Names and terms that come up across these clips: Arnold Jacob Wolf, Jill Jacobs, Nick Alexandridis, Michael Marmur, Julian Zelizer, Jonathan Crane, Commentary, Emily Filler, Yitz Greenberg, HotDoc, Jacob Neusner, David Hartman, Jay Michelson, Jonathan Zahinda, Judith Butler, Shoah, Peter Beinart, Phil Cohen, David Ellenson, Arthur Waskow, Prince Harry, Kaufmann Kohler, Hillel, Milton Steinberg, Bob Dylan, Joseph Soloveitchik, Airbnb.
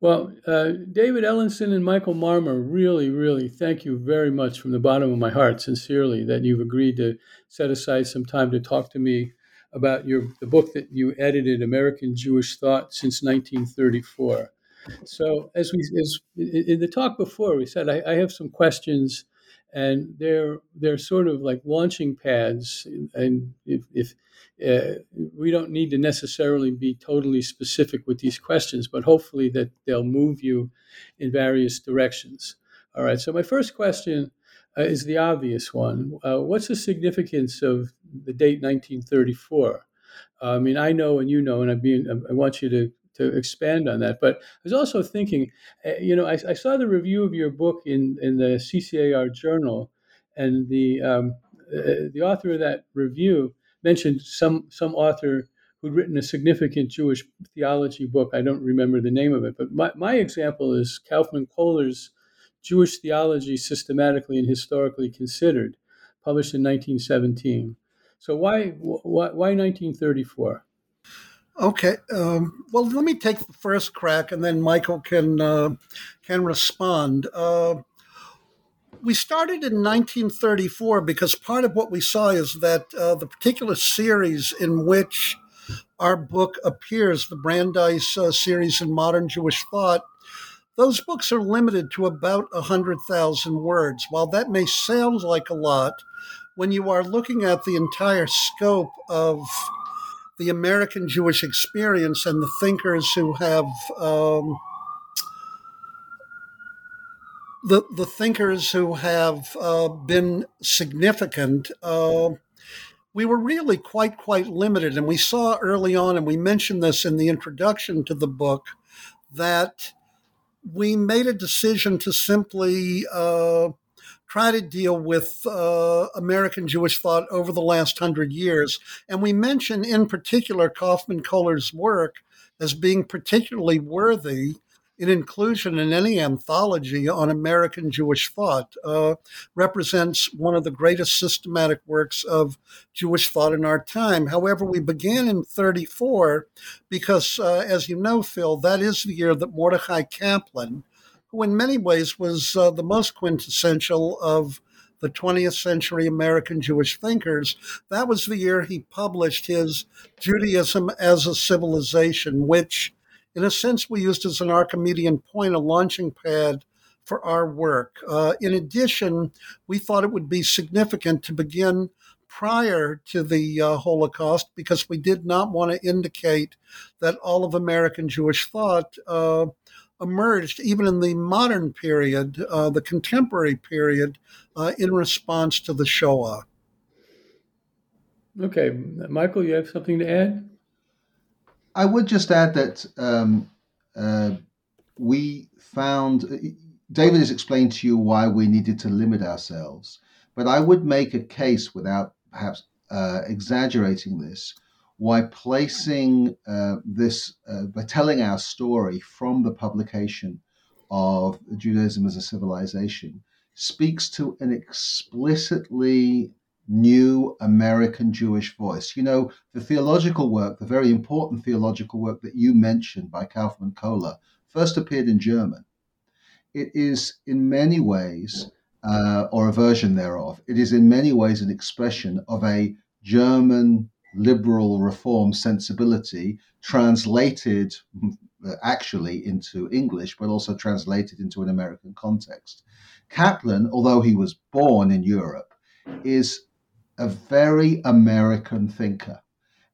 Well, David Ellenson and Michael Marmur, really thank you very much from the bottom of my heart, sincerely, that you've agreed to set aside some time to talk to me about the book that you edited, American Jewish Thought Since 1934. So as in the talk before, we said, I have some questions, and they're sort of like launching pads, and if we don't need to necessarily be totally specific with these questions, but hopefully that they'll move you in various directions. All right, so my first question is the obvious one. What's the significance of the date 1934? I mean, I know and you know, and I want you to expand on that. But I was also thinking, I saw the review of your book in the CCAR Journal, and the author of that review mentioned some author who'd written a significant Jewish theology book. I don't remember the name of it, but my example is Kaufmann Kohler's Jewish Theology Systematically and Historically Considered, published in 1917. So why 1934? Okay. Well, let me take the first crack, and then Michael can respond. We started in 1934 because part of what we saw is that the particular series in which our book appears, the Brandeis series in Modern Jewish Thought, those books are limited to about 100,000 words. While that may sound like a lot, when you are looking at the entire scope of the American Jewish experience and the thinkers who have the thinkers who have been significant, we were really quite limited. And we saw early on, and we mentioned this in the introduction to the book, that we made a decision to simply try to deal with American Jewish thought over the last 100 years. And we mention in particular Kaufmann Kohler's work as being particularly worthy in inclusion in any anthology on American Jewish thought. Represents one of the greatest systematic works of Jewish thought in our time. However, we began in 1934 because, as you know, Phil, that is the year that Mordecai Kaplan, who in many ways was the most quintessential of the 20th century American Jewish thinkers, that was the year he published his Judaism as a Civilization, which in a sense we used as an Archimedean point, a launching pad for our work. In addition, we thought it would be significant to begin prior to the Holocaust because we did not want to indicate that all of American Jewish thought emerged even in the modern period, the contemporary period, in response to the Shoah. Okay. Michael, you have something to add? I would just add that we found, David has explained to you why we needed to limit ourselves, but I would make a case without perhaps exaggerating this, why placing by telling our story from the publication of Judaism as a Civilization speaks to an explicitly new American Jewish voice. You know, the theological work, the very important theological work that you mentioned by Kaufmann Kohler, first appeared in German. It is in many ways, or a version thereof, it is in many ways an expression of a German liberal reform sensibility translated actually into English, but also translated into an American context. Kaplan, although he was born in Europe, is a very American thinker.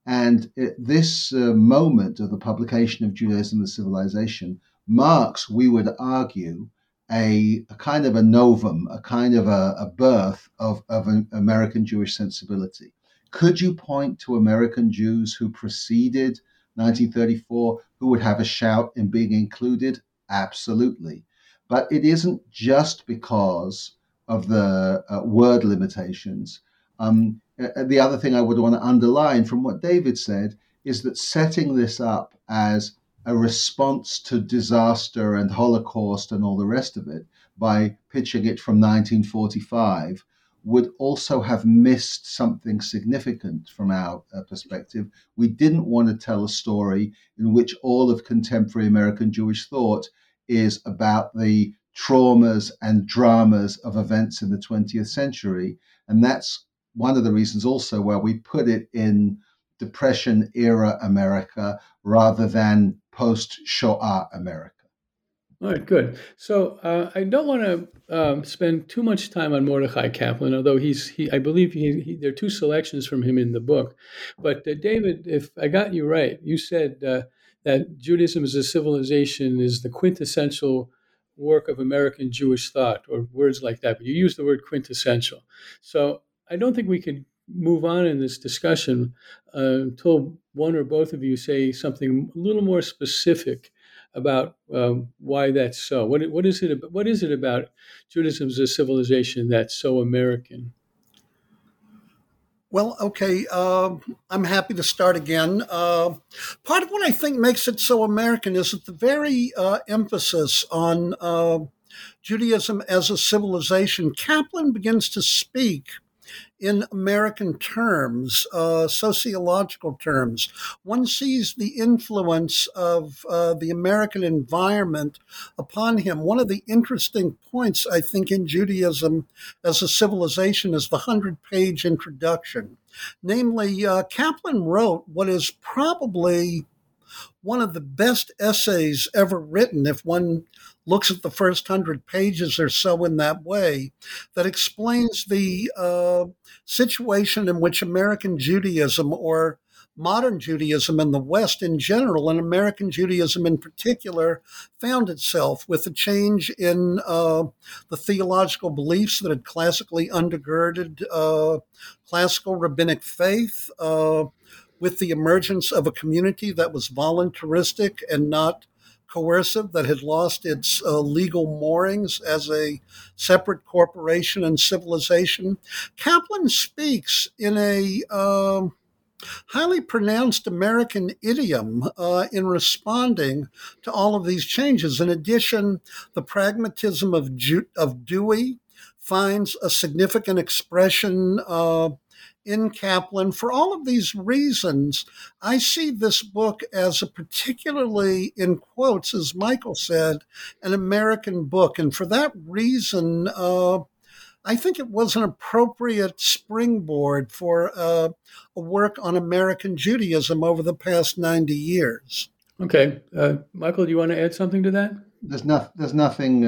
And this moment of the publication of Judaism as Civilization marks, we would argue, a kind of a novum, a kind of a birth of an American Jewish sensibility. Could you point to American Jews who preceded 1934 who would have a shout in being included? Absolutely. But it isn't just because of the word limitations. The other thing I would want to underline from what David said is that setting this up as a response to disaster and Holocaust and all the rest of it by pitching it from 1945 would also have missed something significant from our perspective. We didn't want to tell a story in which all of contemporary American Jewish thought is about the traumas and dramas of events in the 20th century. And that's one of the reasons also why we put it in Depression era America rather than post-Shoah America. All right, good. So I don't want to spend too much time on Mordecai Kaplan, although I believe there are two selections from him in the book. But David, if I got you right, you said that Judaism as a Civilization is the quintessential work of American Jewish thought, or words like that, but you use the word quintessential. So I don't think we can move on in this discussion until one or both of you say something a little more specific about why that's so. What is it about Judaism as a Civilization that's so American? Well, okay, I'm happy to start again. Part of what I think makes it so American is that the very emphasis on Judaism as a Civilization, Kaplan begins to speak in American terms, sociological terms. One sees the influence of the American environment upon him. One of the interesting points, I think, in Judaism as a Civilization is the 100-page introduction. Namely, Kaplan wrote what is probably one of the best essays ever written, if one looks at the first 100 pages or so in that way, that explains the situation in which American Judaism, or modern Judaism in the West in general, and American Judaism in particular, found itself with the change in the theological beliefs that had classically undergirded classical rabbinic faith, with the emergence of a community that was voluntaristic and not coercive, that had lost its legal moorings as a separate corporation and civilization. Kaplan speaks in a highly pronounced American idiom in responding to all of these changes. In addition, the pragmatism of Dewey finds a significant expression in Kaplan. For all of these reasons, I see this book as a particularly, in quotes, as Michael said, an American book. And for that reason, I think it was an appropriate springboard for a work on American Judaism over the past 90 years. Okay. Michael, do you want to add something to that? There's nothing...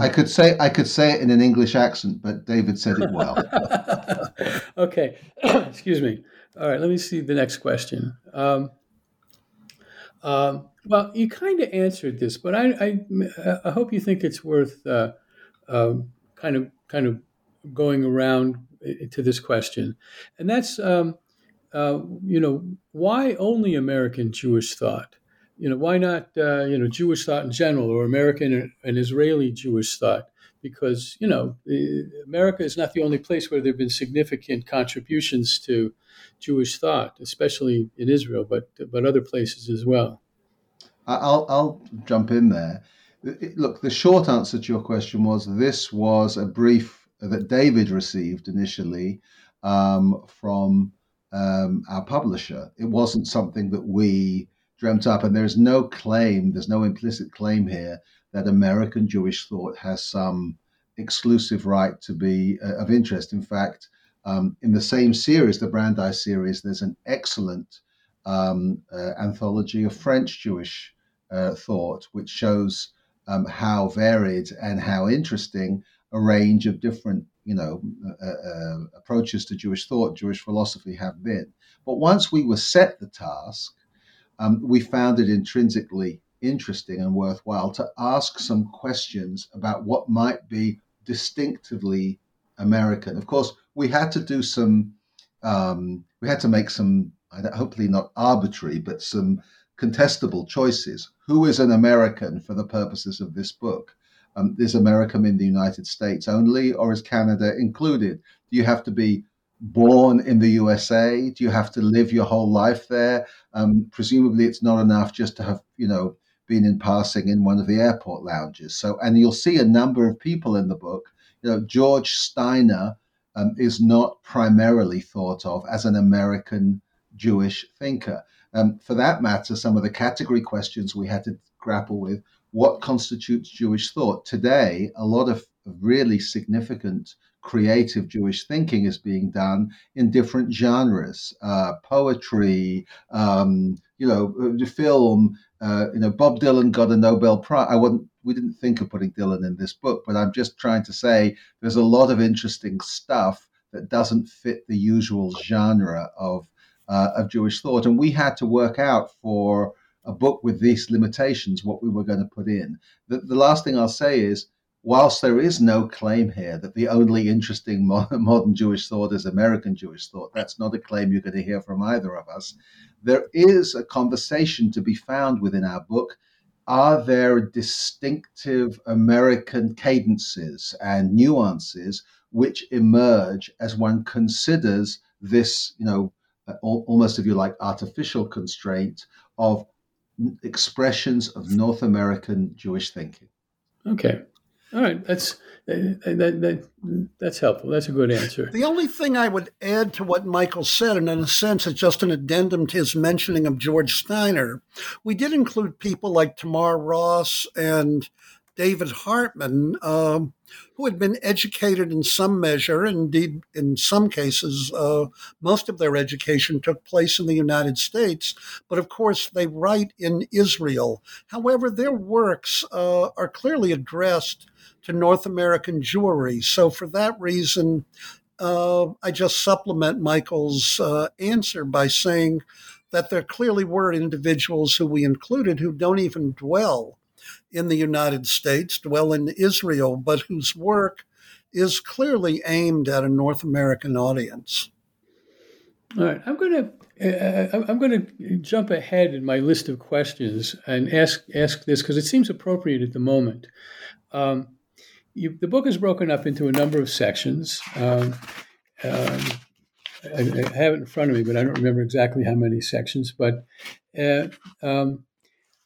I could say it in an English accent, but David said it well. Okay, excuse me. All right, let me see the next question. Well, you kind of answered this, but I hope you think it's worth kind of going around to this question, and that's why only American Jewish thought. Why not Jewish thought in general, or American and Israeli Jewish thought? because, you know, America is not the only place where there have been significant contributions to Jewish thought, especially in Israel, but other places as well. I'll jump in there. Look, the short answer to your question was this was a brief that David received initially from our publisher. It wasn't something that we dreamt up, and there's no claim, there's no implicit claim here that American Jewish thought has some exclusive right to be of interest. In fact, in the same series, the Brandeis series, there's an excellent anthology of French Jewish thought, which shows how varied and how interesting a range of different, you know, approaches to Jewish thought, Jewish philosophy have been. But once we were set the task, we found it intrinsically interesting and worthwhile to ask some questions about what might be distinctively American. Of course, we had to do some, we had to make some, hopefully not arbitrary, but some contestable choices. Who is an American for the purposes of this book? Is America in the United States only, or is Canada included? Do you have to be born in the USA? Do you have to live your whole life there? Presumably, it's not enough just to have, you know, been in passing in one of the airport lounges. So, and you'll see a number of people in the book. You know, George Steiner is not primarily thought of as an American Jewish thinker. For that matter, some of the category questions we had to grapple with, what constitutes Jewish thought? Today, a lot of really significant creative Jewish thinking is being done in different genres, poetry, you know, film. You know, Bob Dylan got a Nobel Prize. We didn't think of putting Dylan in this book, but I'm just trying to say there's a lot of interesting stuff that doesn't fit the usual genre of Jewish thought. And we had to work out for a book with these limitations what we were going to put in. The last thing I'll say is, whilst there is no claim here that the only interesting modern Jewish thought is American Jewish thought, that's not a claim you're going to hear from either of us. There is a conversation to be found within our book. Are there distinctive American cadences and nuances which emerge as one considers this, you know, almost, if you like, artificial constraint of expressions of North American Jewish thinking? Okay. All right. That's helpful. That's a good answer. The only thing I would add to what Michael said, and in a sense, it's just an addendum to his mentioning of George Steiner, we did include people like Tamar Ross and David Hartman, who had been educated in some measure, indeed in some cases, most of their education took place in the United States, but of course they write in Israel. However, their works are clearly addressed to North American Jewry. So for that reason, I just supplement Michael's answer by saying that there clearly were individuals who we included who don't even dwell in the United States, dwell in Israel, but whose work is clearly aimed at a North American audience. All right, I'm going to jump ahead in my list of questions and ask this because it seems appropriate at the moment. The book is broken up into a number of sections. I have it in front of me, but I don't remember exactly how many sections. But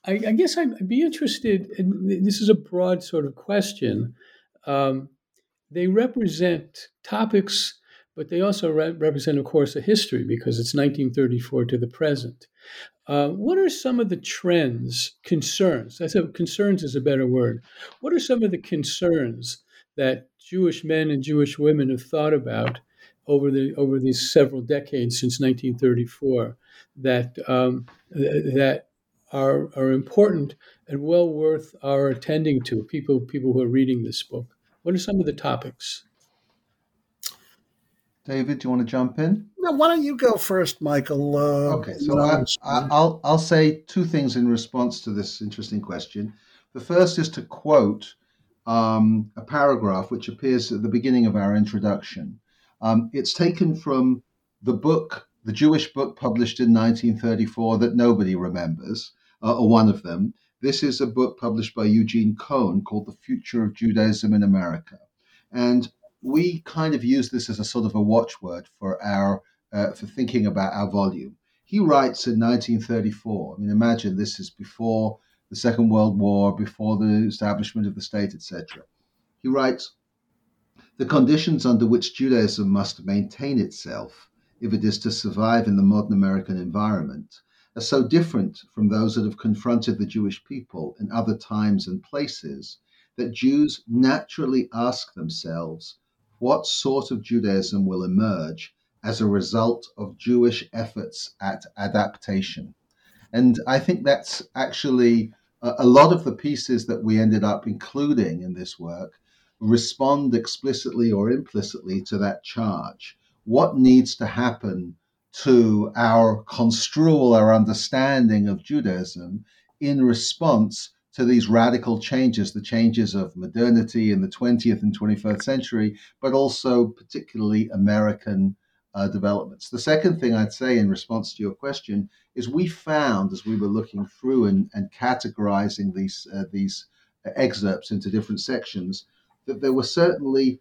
I guess I'd be interested, and this is a broad sort of question. They represent topics, but they also represent, of course, a history because it's 1934 to the present. What are some of the trends, concerns? I said concerns is a better word. What are some of the concerns that Jewish men and Jewish women have thought about over these several decades since 1934 that are important and well worth our attending to, people who are reading this book? What are some of the topics? David, do you want to jump in? No, why don't you go first, Michael? Okay, so I'll say two things in response to this interesting question. The first is to quote a paragraph which appears at the beginning of our introduction. It's taken from the book, the Jewish book published in 1934 that nobody remembers, or one of them, This is a book published by Eugene Cohn called The Future of Judaism in America. And we kind of use this as a sort of a watchword for our for thinking about our volume. He writes in 1934. I mean, imagine this is before the Second World War, before the establishment of the state, etc. He writes, "The conditions under which Judaism must maintain itself, if it is to survive in the modern American environment, are so different from those that have confronted the Jewish people in other times and places that Jews naturally ask themselves what sort of Judaism will emerge as a result of Jewish efforts at adaptation." And I think that's actually a lot of the pieces that we ended up including in this work respond explicitly or implicitly to that charge. What needs to happen to our construal, our understanding of Judaism in response to these radical changes, the changes of modernity in the 20th and 21st century, but also particularly American developments. The second thing I'd say in response to your question is we found, as we were looking through and categorizing these excerpts into different sections, that there were certainly,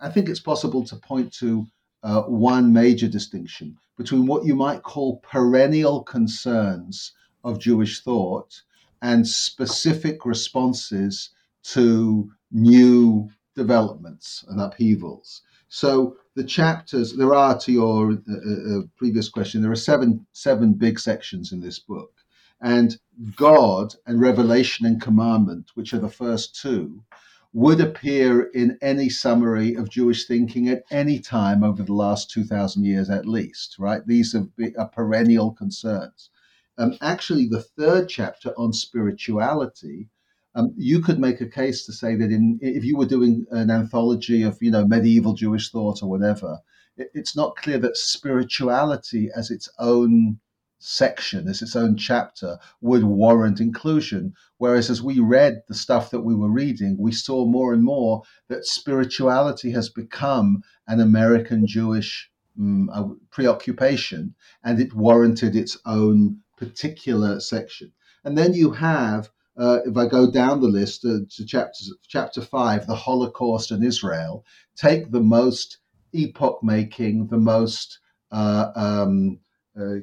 I think it's possible to point to one major distinction between what you might call perennial concerns of Jewish thought and specific responses to new developments and upheavals. So the chapters, there are, to your previous question, there are seven big sections in this book. And God and Revelation and Commandment, which are the first two, would appear in any summary of Jewish thinking at any time over the last 2,000 years at least, right? These are perennial concerns. Actually, the third chapter on spirituality, you could make a case to say that if you were doing an anthology of, medieval Jewish thought or whatever, it's not clear that spirituality as its own section, as its own chapter, would warrant inclusion. Whereas as we read the stuff that we were reading, we saw more and more that spirituality has become an American Jewish preoccupation, and it warranted its own particular section. And then you have if I go down the list to chapter 5, the Holocaust and Israel, take the most epoch-making, the most kind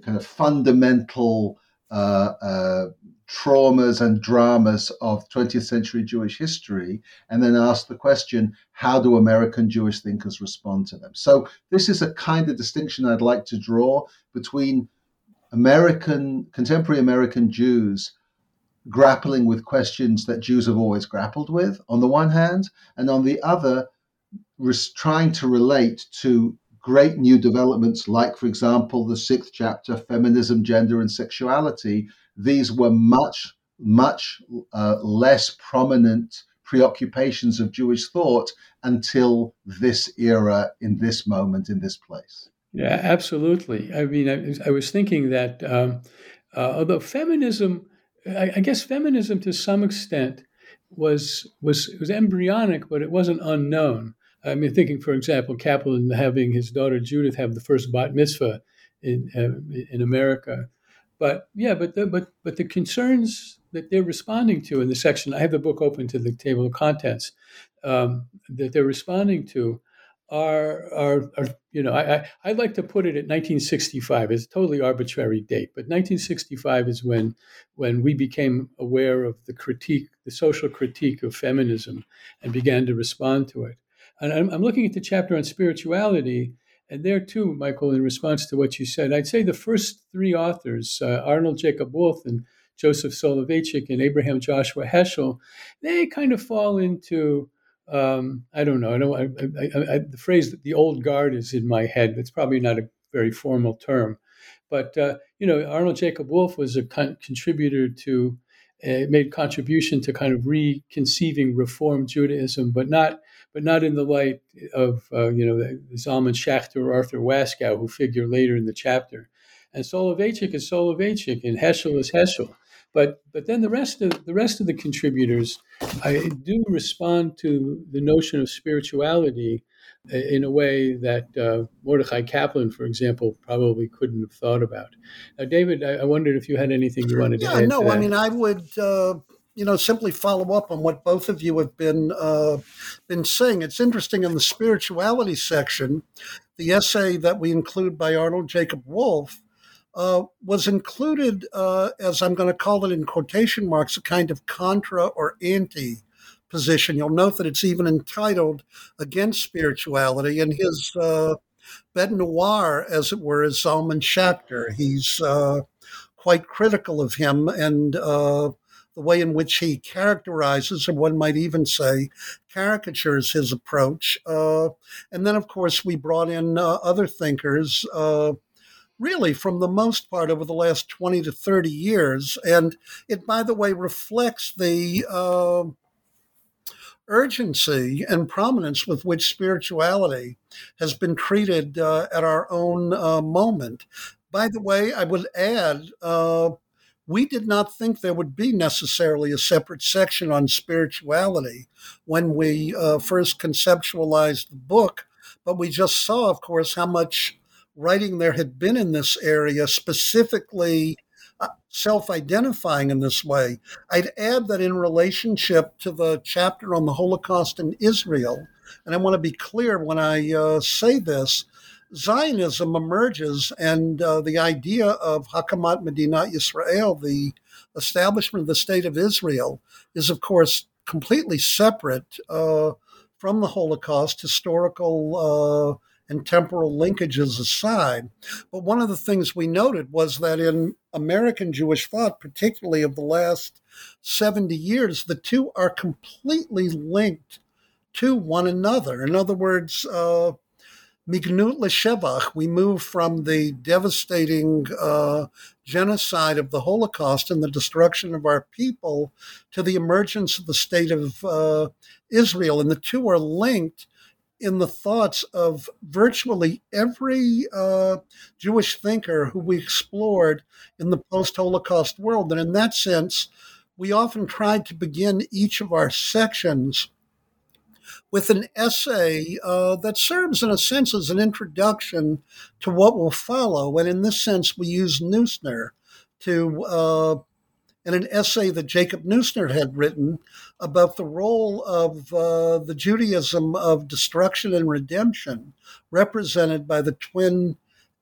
of fundamental traumas and dramas of 20th century Jewish history, and then ask the question, how do American Jewish thinkers respond to them? So this is a kind of distinction I'd like to draw between contemporary American Jews grappling with questions that Jews have always grappled with on the one hand, and on the other, trying to relate to great new developments like, for example, the 6th chapter, Feminism, Gender and Sexuality. These were much, much less prominent preoccupations of Jewish thought until this era, in this moment, in this place. Yeah, absolutely. I mean, I was thinking that although feminism, I guess feminism to some extent was embryonic, but it wasn't unknown. I mean, thinking, for example, Kaplan having his daughter Judith have the first bat mitzvah in America. But yeah, but the concerns that they're responding to in the section, I have the book open to the table of contents, that they're responding to are I'd like to put it at 1965. It's a totally arbitrary date, but 1965 is when we became aware of the social critique of feminism and began to respond to it. And I'm looking at the chapter on spirituality, and there too, Michael, in response to what you said, I'd say the first three authors, Arnold Jacob Wolf and Joseph Soloveitchik and Abraham Joshua Heschel, they kind of fall into the phrase that the old guard is in my head. It's probably not a very formal term, but Arnold Jacob Wolf was a contributor to, made contribution to kind of reconceiving Reform Judaism, but not in the light of Zalman Schachter or Arthur Waskow, who figure later in the chapter. And Soloveitchik is Soloveitchik, and Heschel is Heschel. But then the rest of the contributors, I do respond to the notion of spirituality in a way that Mordecai Kaplan, for example, probably couldn't have thought about. Now, David, I wondered if you had anything you wanted to add. No, I mean, I would simply follow up on what both of you have been saying. It's interesting in the spirituality section, the essay that we include by Arnold Jacob Wolf was included as I'm going to call it in quotation marks, a kind of contra or anti position. You'll note that it's even entitled Against Spirituality, and his bête noire, as it were, is Zalman Schachter. He's quite critical of him and the way in which he characterizes, or one might even say caricatures, his approach. And then, of course, we brought in other thinkers, really, from the most part, over the last 20 to 30 years. And it, by the way, reflects the urgency and prominence with which spirituality has been treated at our own moment. By the way, I would add, we did not think there would be necessarily a separate section on spirituality when we first conceptualized the book, but we just saw, of course, how much writing there had been in this area, specifically self-identifying in this way. I'd add that in relationship to the chapter on the Holocaust in Israel, and I want to be clear when I say this, Zionism emerges, and the idea of Hakamat Medinat Yisrael, the establishment of the State of Israel, is of course completely separate from the Holocaust, historical and temporal linkages aside. But one of the things we noted was that in American Jewish thought, particularly of the last 70 years, the two are completely linked to one another. In other words, Mignut L'Shevach, we move from the devastating genocide of the Holocaust and the destruction of our people to the emergence of the State of Israel. And the two are linked in the thoughts of virtually every Jewish thinker who we explored in the post-Holocaust world. And in that sense, we often tried to begin each of our sections with an essay that serves, in a sense, as an introduction to what will follow. And in this sense, we use Neusner to... and an essay that Jacob Neusner had written about the role of the Judaism of destruction and redemption represented by the twin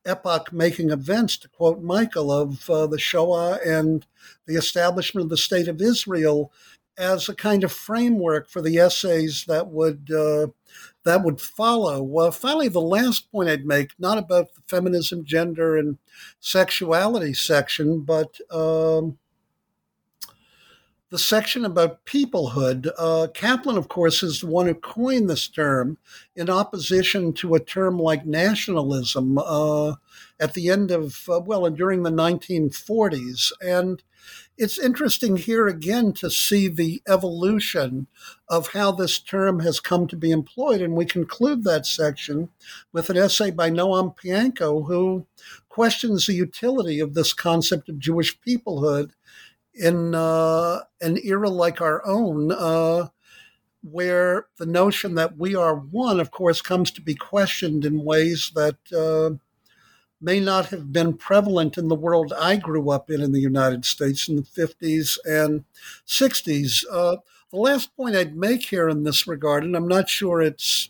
epoch-making events, to quote Michael, of the Shoah and the establishment of the State of Israel, as a kind of framework for the essays that would follow. Finally, the last point I'd make, not about the feminism, gender, and sexuality section, but... the section about peoplehood. Kaplan, of course, is the one who coined this term in opposition to a term like nationalism at the end of, and during the 1940s. And it's interesting here again to see the evolution of how this term has come to be employed. And we conclude that section with an essay by Noam Pianko, who questions the utility of this concept of Jewish peoplehood in an era like our own, where the notion that we are one, of course, comes to be questioned in ways that may not have been prevalent in the world I grew up in the United States in the 50s and 60s. The last point I'd make here in this regard, and I'm not sure it's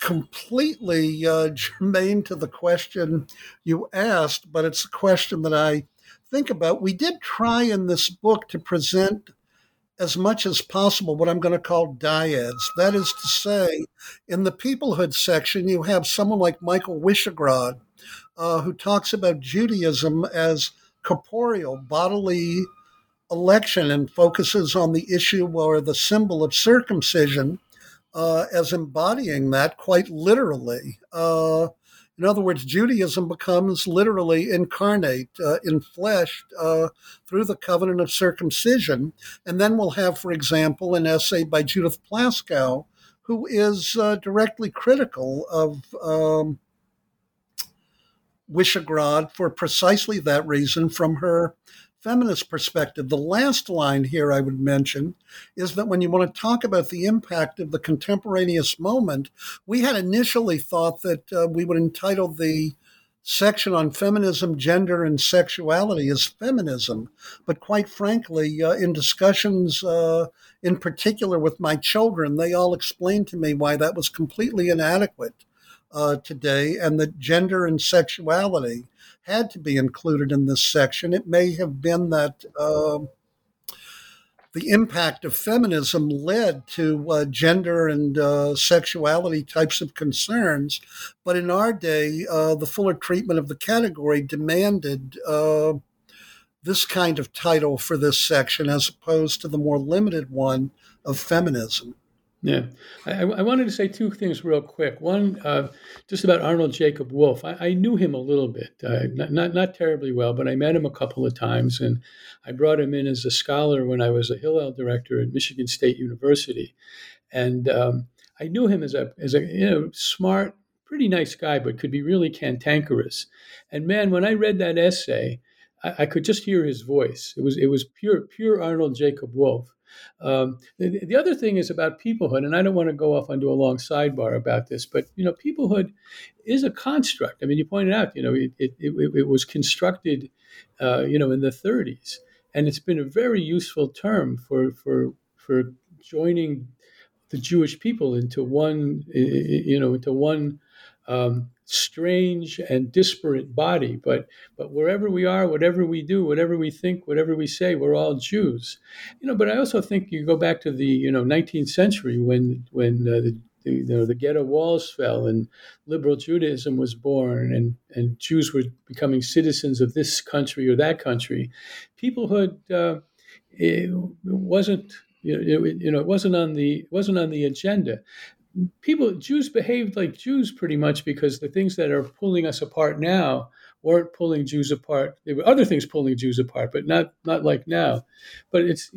completely germane to the question you asked, but it's a question that I think about. We did try in this book to present as much as possible what I'm going to call dyads. That is to say, in the peoplehood section, you have someone like Michael Wyschogrod, who talks about Judaism as corporeal, bodily election, and focuses on the issue or the symbol of circumcision as embodying that quite literally. In other words, Judaism becomes literally incarnate, enfleshed through the covenant of circumcision. And then we'll have, for example, an essay by Judith Plaskow, who is directly critical of Wyschogrod for precisely that reason, from her feminist perspective. The last line here I would mention is that when you want to talk about the impact of the contemporaneous moment, we had initially thought that we would entitle the section on feminism, gender, and sexuality as feminism. But quite frankly, in discussions, in particular with my children, they all explained to me why that was completely inadequate today, and that gender and sexuality had to be included in this section. It may have been that the impact of feminism led to gender and sexuality types of concerns. But in our day, the fuller treatment of the category demanded this kind of title for this section as opposed to the more limited one of feminism. Yeah. I wanted to say two things real quick. One, just about Arnold Jacob Wolf. I knew him a little bit, not terribly well, but I met him a couple of times. And I brought him in as a scholar when I was a Hillel director at Michigan State University. And I knew him as a smart, pretty nice guy, but could be really cantankerous. And man, when I read that essay, I could just hear his voice. It was pure Arnold Jacob Wolf. The other thing is about peoplehood, and I don't want to go off onto a long sidebar about this, but, peoplehood is a construct. I mean, you pointed out, it was constructed, in the 30s, and it's been a very useful term for joining the Jewish people into one, strange and disparate body, but wherever we are, whatever we do, whatever we think, whatever we say, we're all Jews, But I also think you go back to the 19th century when the ghetto walls fell and liberal Judaism was born and Jews were becoming citizens of this country or that country. Peoplehood it wasn't on the agenda. Jews behaved like Jews pretty much because the things that are pulling us apart now weren't pulling Jews apart. There were other things pulling Jews apart, but not like now. But it's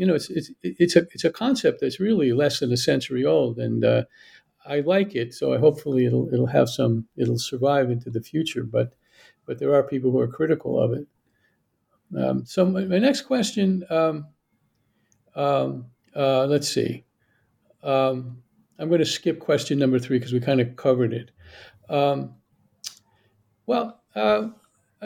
a concept that's really less than a century old, and I like it. So hopefully it'll have some, it'll survive into the future. But there are people who are critical of it. So my next question, let's see. I'm going to skip question number 3 because we kind of covered it.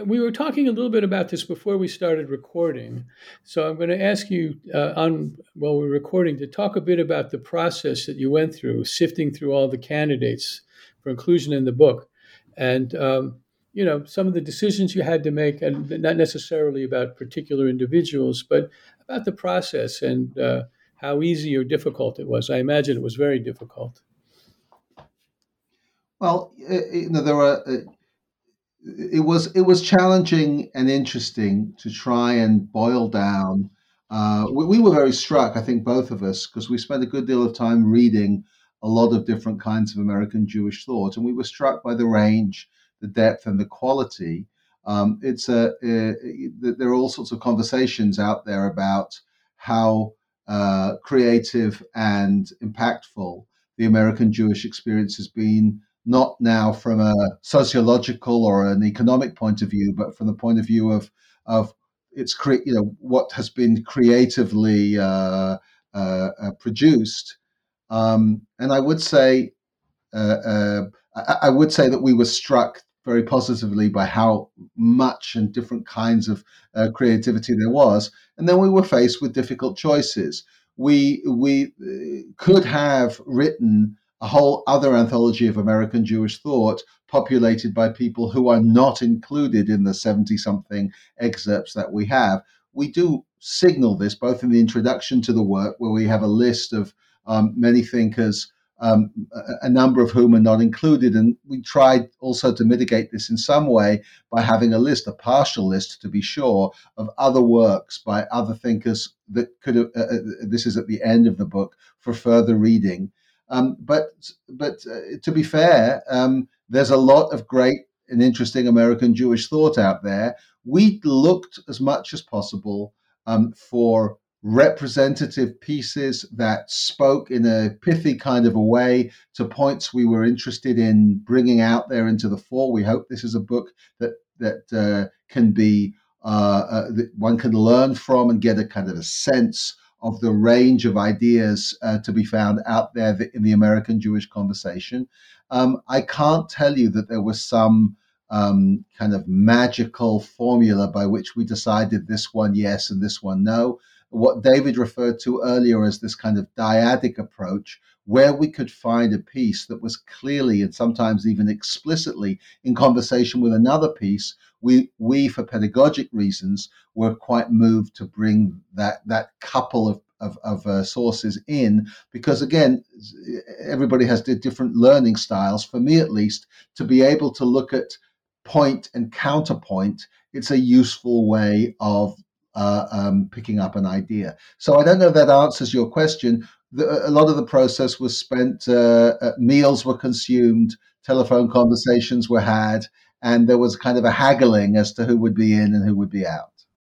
We were talking a little bit about this before we started recording. So I'm going to ask you while we're recording to talk a bit about the process that you went through, sifting through all the candidates for inclusion in the book. And, some of the decisions you had to make, and not necessarily about particular individuals, but about the process and how easy or difficult it was. I imagine it was very difficult. Well, it was challenging and interesting to try and boil down. We were very struck, I think, both of us, because we spent a good deal of time reading a lot of different kinds of American Jewish thought, and we were struck by the range, the depth, and the quality. There are all sorts of conversations out there about how creative and impactful the American Jewish experience has been, not now from a sociological or an economic point of view, but from the point of view of its what has been creatively produced. And I would say that we were struck very positively by how much and different kinds of creativity there was. And then we were faced with difficult choices. We could have written a whole other anthology of American Jewish thought populated by people who are not included in the 70-something excerpts that we have. We do signal this both in the introduction to the work, where we have a list of many thinkers, a number of whom are not included. And we tried also to mitigate this in some way by having a list, a partial list to be sure, of other works by other thinkers that could have, this is at the end of the book, for further reading. But to be fair, there's a lot of great and interesting American Jewish thought out there. We looked as much as possible for representative pieces that spoke in a pithy kind of a way to points we were interested in bringing out there into the fore. We hope this is a book that can be that one can learn from and get a kind of a sense of the range of ideas to be found out there in the American Jewish conversation. I can't tell you that there was some kind of magical formula by which we decided this one yes and this one no. What David referred to earlier as this kind of dyadic approach, where we could find a piece that was clearly and sometimes even explicitly in conversation with another piece, we for pedagogic reasons, were quite moved to bring that couple of sources in, because again, everybody has different learning styles. For me, at least, to be able to look at point and counterpoint, it's a useful way of picking up an idea. So I don't know if that answers your question. A lot of the process was spent, meals were consumed, telephone conversations were had, and there was kind of a haggling as to who would be in and who would be out.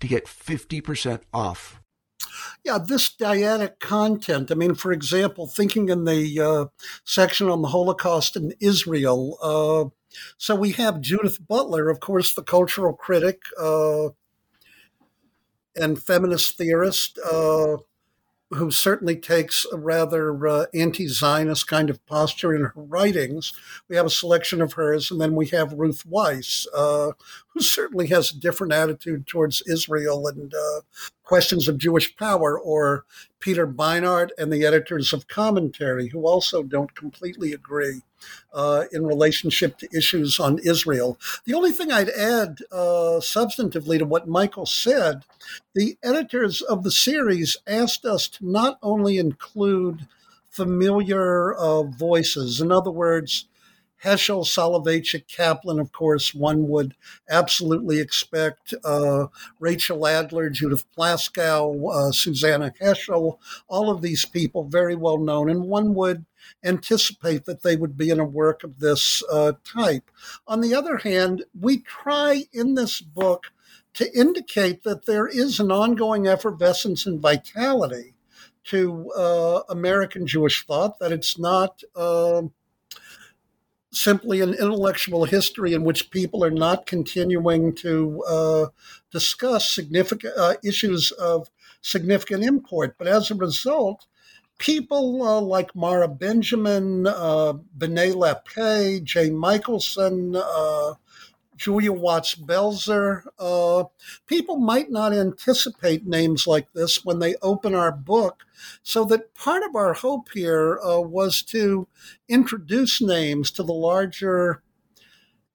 to get 50% off. Yeah, this dyadic content, I mean, for example, thinking in the section on the Holocaust in Israel, so we have Judith Butler, of course, the cultural critic and feminist theorist, who certainly takes a rather anti-Zionist kind of posture in her writings. We have a selection of hers, and then we have Ruth Weiss, who certainly has a different attitude towards Israel and questions of Jewish power, or Peter Beinart and the editors of Commentary, who also don't completely agree in relationship to issues on Israel. The only thing I'd add substantively to what Michael said, the editors of the series asked us to not only include familiar voices, in other words, Heschel, Soloveitchik, Kaplan, of course, one would absolutely expect Rachel Adler, Judith Plaskow, Susanna Heschel, all of these people very well known, and one would anticipate that they would be in a work of this type. On the other hand, we try in this book to indicate that there is an ongoing effervescence and vitality to American Jewish thought, that it's not simply an intellectual history in which people are not continuing to discuss significant issues of significant import. But as a result, people like Mara Benjamin, Benet Lepay, Jay Michelson, Julia Watts-Belser, people might not anticipate names like this when they open our book, so that part of our hope here was to introduce names to the larger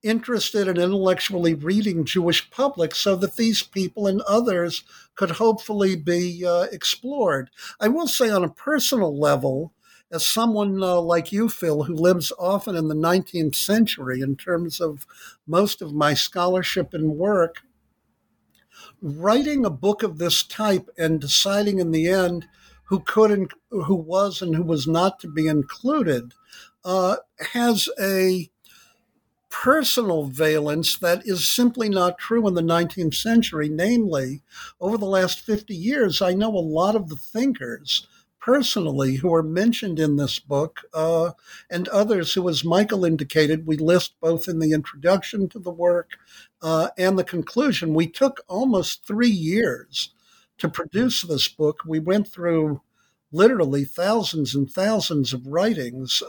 interested and intellectually reading Jewish public so that these people and others could hopefully be explored. I will say on a personal level, as someone like you, Phil, who lives often in the 19th century in terms of most of my scholarship and work, writing a book of this type and deciding in the end who could and who was and who was not to be included has a personal valence that is simply not true in the 19th century. Namely, over the last 50 years, I know a lot of the thinkers personally who are mentioned in this book and others who, as Michael indicated, we list both in the introduction to the work and the conclusion. We took almost 3 years to produce this book. We went through literally thousands and thousands of writings.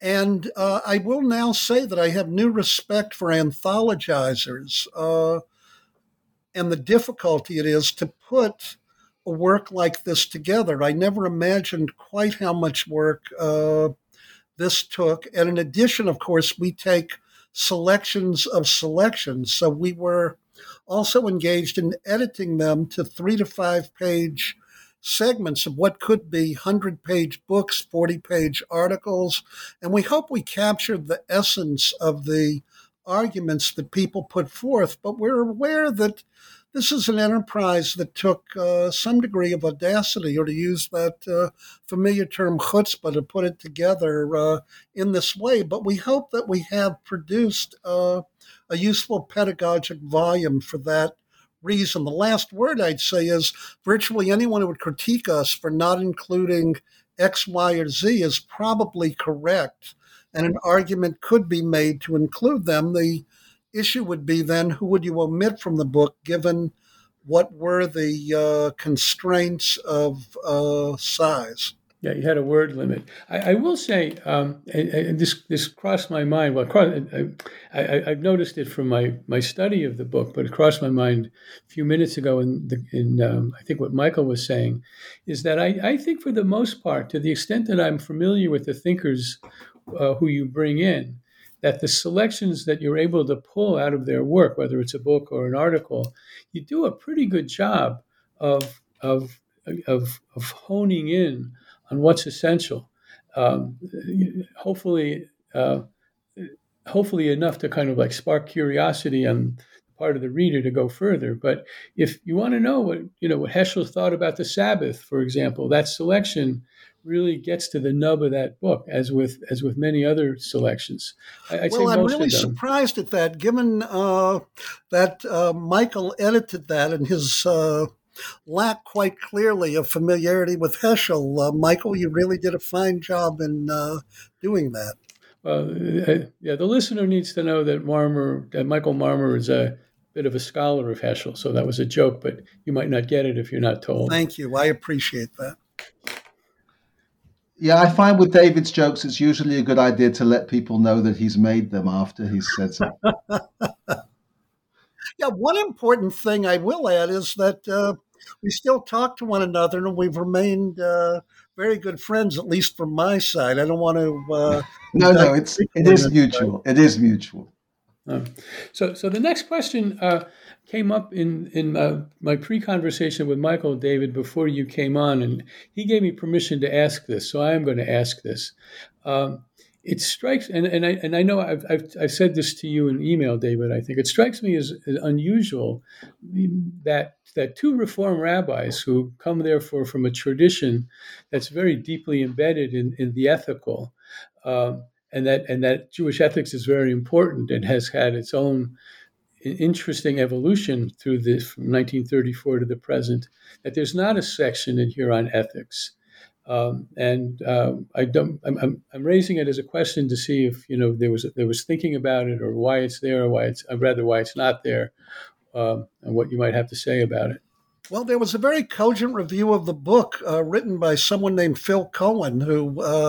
And I will now say that I have new respect for anthologizers and the difficulty it is to put a work like this together. I never imagined quite how much work this took. And in addition, of course, we take selections of selections. So we were also engaged in editing them to 3 to 5 page segments of what could be 100-page books, 40-page articles. And we hope we captured the essence of the arguments that people put forth. But we're aware that this is an enterprise that took some degree of audacity, or to use that familiar term chutzpah, to put it together in this way. But we hope that we have produced a useful pedagogic volume for that reason. The last word I'd say is virtually anyone who would critique us for not including X, Y, or Z is probably correct, and an argument could be made to include them. The issue would be then, who would you omit from the book, given what were the constraints of size? Yeah, you had a word limit. I will say, and this crossed my mind. Well, I've noticed it from my study of the book, but it crossed my mind a few minutes ago. I think what Michael was saying is that I think for the most part, to the extent that I'm familiar with the thinkers who you bring in, that the selections that you're able to pull out of their work, whether it's a book or an article, you do a pretty good job of honing in on what's essential. Hopefully enough to kind of like spark curiosity on the part of the reader to go further. But if you want to know what Heschel thought about the Sabbath, for example, that selection really gets to the nub of that book, as with many other selections. I'm really surprised at that, given that Michael edited that and his lack quite clearly of familiarity with Heschel. Michael, you really did a fine job in doing that. The listener needs to know that Michael Marmur is a bit of a scholar of Heschel, so that was a joke, but you might not get it if you're not told. Thank you. I appreciate that. Yeah, I find with David's jokes, it's usually a good idea to let people know that he's made them after he's said something. Yeah, one important thing I will add is that we still talk to one another, and we've remained very good friends, at least from my side. I don't want to. No, it is mutual. It is mutual. So the next question came up in my pre-conversation with Michael, David, before you came on, and he gave me permission to ask this, so I am going to ask this. It strikes, and I know I've said this to you in email, David. I think it strikes me as unusual that two Reform rabbis who come therefore from a tradition that's very deeply embedded in the ethical, and that Jewish ethics is very important and has had its own interesting evolution through this from 1934 to the present. That there's not a section in here on ethics. I'm raising it as a question to see if there was thinking about it, or why it's there, or why it's not there, and what you might have to say about it. Well, there was a very cogent review of the book written by someone named Phil Cohen, who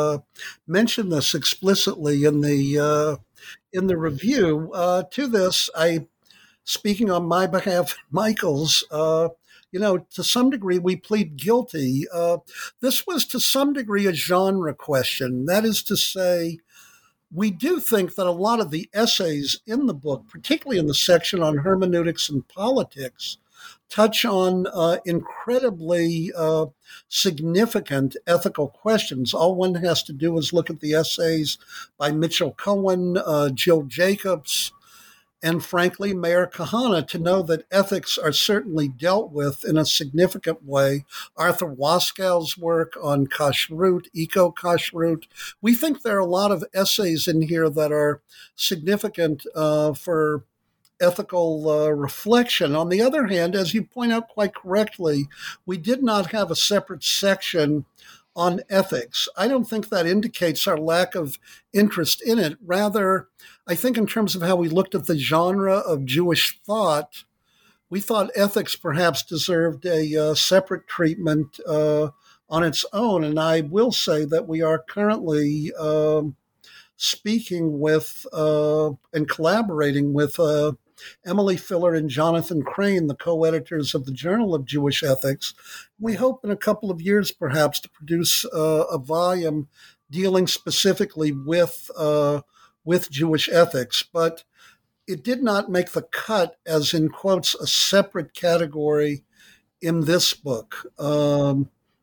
mentioned this explicitly in the review. To this, I, speaking on my behalf, Michael's. To some degree, we plead guilty. This was to some degree a genre question. That is to say, we do think that a lot of the essays in the book, particularly in the section on hermeneutics and politics, touch on incredibly significant ethical questions. All one has to do is look at the essays by Mitchell Cohen, Jill Jacobs, and frankly, Meir Kahana, to know that ethics are certainly dealt with in a significant way. Arthur Waskow's work on kashrut, eco-kashrut. We think there are a lot of essays in here that are significant for ethical reflection. On the other hand, as you point out quite correctly, we did not have a separate section on ethics. I don't think that indicates our lack of interest in it. Rather, I think in terms of how we looked at the genre of Jewish thought, we thought ethics perhaps deserved a separate treatment on its own. And I will say that we are currently speaking with and collaborating with Emily Filler and Jonathan Crane, the co-editors of the Journal of Jewish Ethics. We hope in a couple of years, perhaps, to produce a volume dealing specifically with Jewish ethics, but it did not make the cut as, in quotes, a separate category in this book.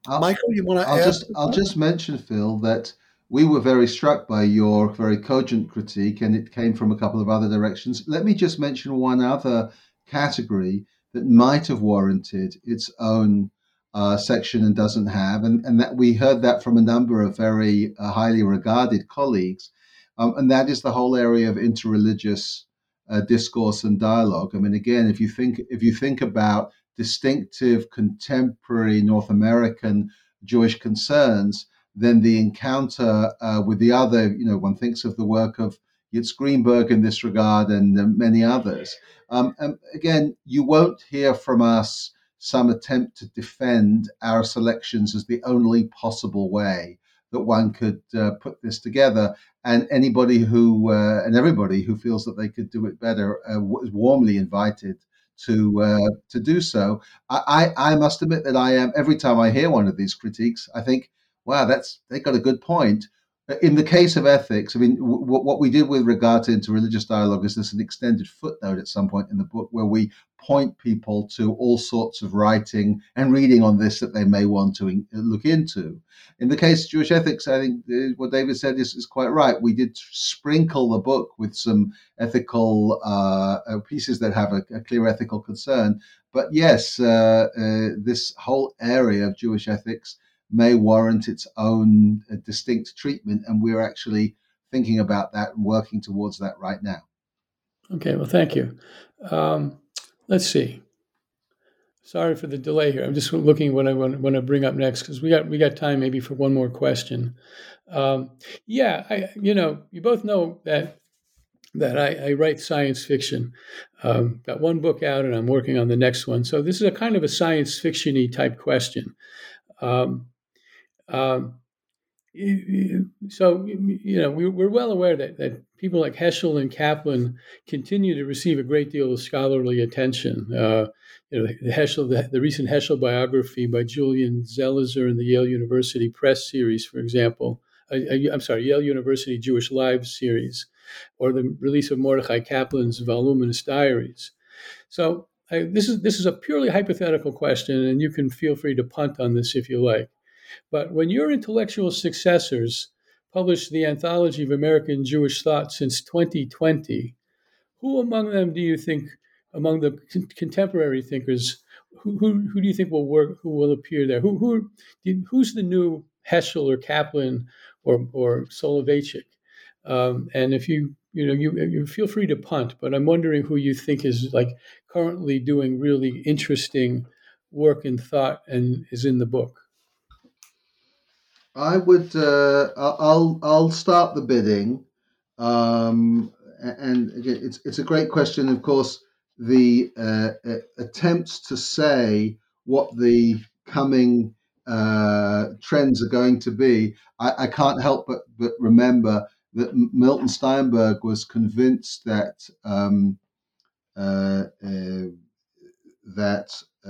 Michael, you want to add? I'll just mention, Phil, that we were very struck by your very cogent critique, and it came from a couple of other directions. Let me just mention one other category that might have warranted its own section and doesn't have, and that we heard that from a number of very highly regarded colleagues, and that is the whole area of interreligious discourse and dialogue. I mean, again, if you think about distinctive contemporary North American Jewish concerns, then the encounter with the other, one thinks of the work of Yitz Greenberg in this regard and many others. And again, you won't hear from us some attempt to defend our selections as the only possible way that one could put this together. And anybody and everybody who feels that they could do it better is warmly invited to do so. I must admit that I am, every time I hear one of these critiques, I think, wow, they got a good point. In the case of ethics, I mean, what we did with regard to interreligious dialogue is there's an extended footnote at some point in the book where we point people to all sorts of writing and reading on this that they may want to look into. In the case of Jewish ethics, I think what David said is quite right. We did sprinkle the book with some ethical pieces that have a clear ethical concern. But yes, this whole area of Jewish ethics may warrant its own distinct treatment, and we're actually thinking about that and working towards that right now. Okay, well, thank you. Let's see. Sorry for the delay here. I'm just looking what I want to bring up next because we got time maybe for one more question. You both know that I write science fiction. Got one book out, and I'm working on the next one. So this is a kind of a science fiction-y type question. We're well aware that people like Heschel and Kaplan continue to receive a great deal of scholarly attention. The recent Heschel biography by Julian Zelizer in the Yale University Press series, for example, Yale University Jewish Lives series, or the release of Mordecai Kaplan's voluminous diaries. So this is a purely hypothetical question, and you can feel free to punt on this if you like. But when your intellectual successors published the Anthology of American Jewish Thought since 2020, who among them do you think, among the contemporary thinkers, who do you think will work? Who will appear there? Who's the new Heschel or Kaplan or Soloveitchik? And if you feel free to punt, but I'm wondering who you think is currently doing really interesting work and thought and is in the book. I would. I'll start the bidding, and again, it's a great question. Of course, the attempts to say what the coming trends are going to be. I can't help but remember that Milton Steinberg was convinced that whether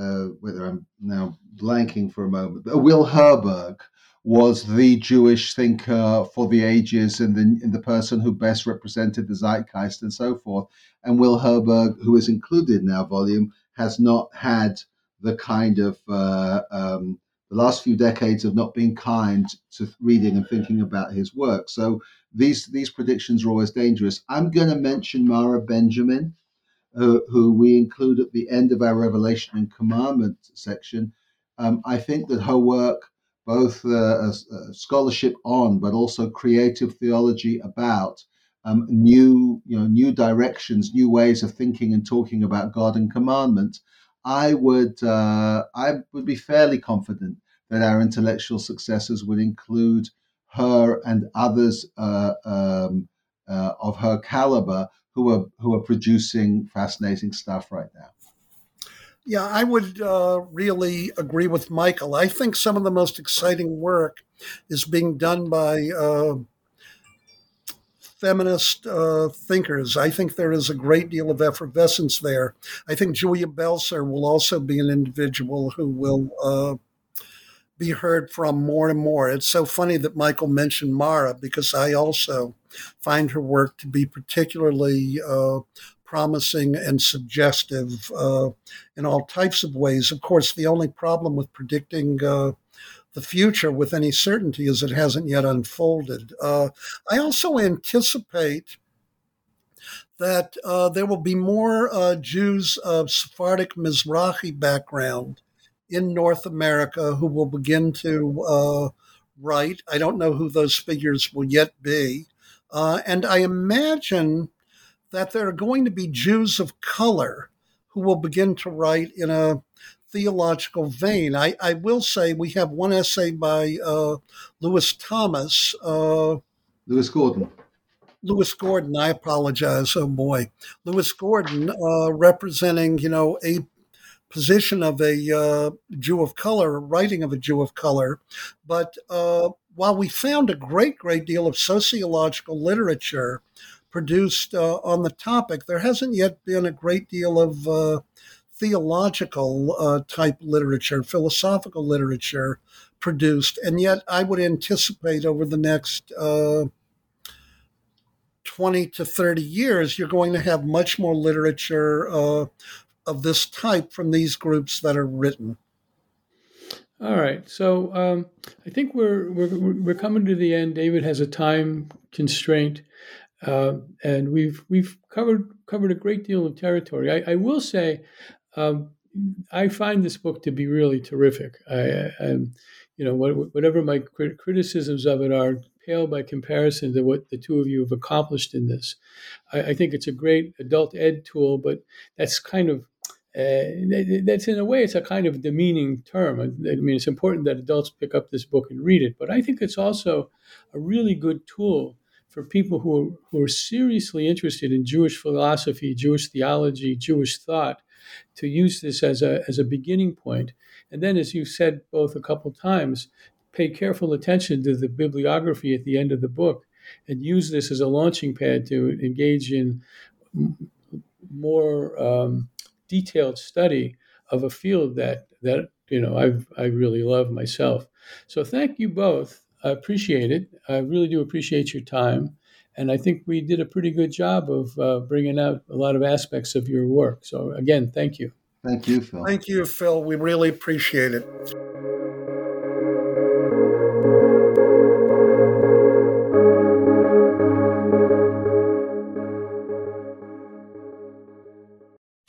I'm now blanking for a moment, but Will Herberg was the Jewish thinker for the ages and the person who best represented the zeitgeist and so forth. And Will Herberg, who is included in our volume, has not had the kind of the last few decades of not being kind to reading and thinking about his work. So these predictions are always dangerous. I'm going to mention Mara Benjamin, who we include at the end of our Revelation and Commandment section. I think that her work, both scholarship on, but also creative theology about new directions, new ways of thinking and talking about God and commandment, I would be fairly confident that our intellectual successors would include her and others of her caliber who are producing fascinating stuff right now. Yeah, I would really agree with Michael. I think some of the most exciting work is being done by feminist thinkers. I think there is a great deal of effervescence there. I think Julia Belser will also be an individual who will be heard from more and more. It's so funny that Michael mentioned Mara, because I also find her work to be particularly promising and suggestive in all types of ways. Of course, the only problem with predicting the future with any certainty is it hasn't yet unfolded. I also anticipate that there will be more Jews of Sephardic Mizrahi background in North America who will begin to write. I don't know who those figures will yet be. And I imagine that there are going to be Jews of color who will begin to write in a theological vein. I will say we have one essay by Lewis Gordon. I apologize. Oh boy. Lewis Gordon representing, a position of a Jew of color, writing of a Jew of color. But while we found a great deal of sociological literature produced on the topic, there hasn't yet been a great deal of theological type literature, philosophical literature produced. And yet I would anticipate over the next 20 to 30 years, you're going to have much more literature of this type from these groups that are written. All right. So I think we're coming to the end. David has a time constraint, and we've covered a great deal of territory. I will say, I find this book to be really terrific. Whatever my criticisms of it are, pale by comparison to what the two of you have accomplished in this. I think it's a great adult ed tool, but that's kind of, that's in a way, it's a kind of demeaning term. I mean, it's important that adults pick up this book and read it, but I think it's also a really good tool for people who are seriously interested in Jewish philosophy, Jewish theology, Jewish thought, to use this as a beginning point. And then, as you said both a couple times, pay careful attention to the bibliography at the end of the book and use this as a launching pad to engage in more detailed study of a field that I really love myself. So thank you both. I appreciate it. I really do appreciate your time. And I think we did a pretty good job of bringing out a lot of aspects of your work. So again, thank you. Thank you, Phil. Thank you, Phil. We really appreciate it.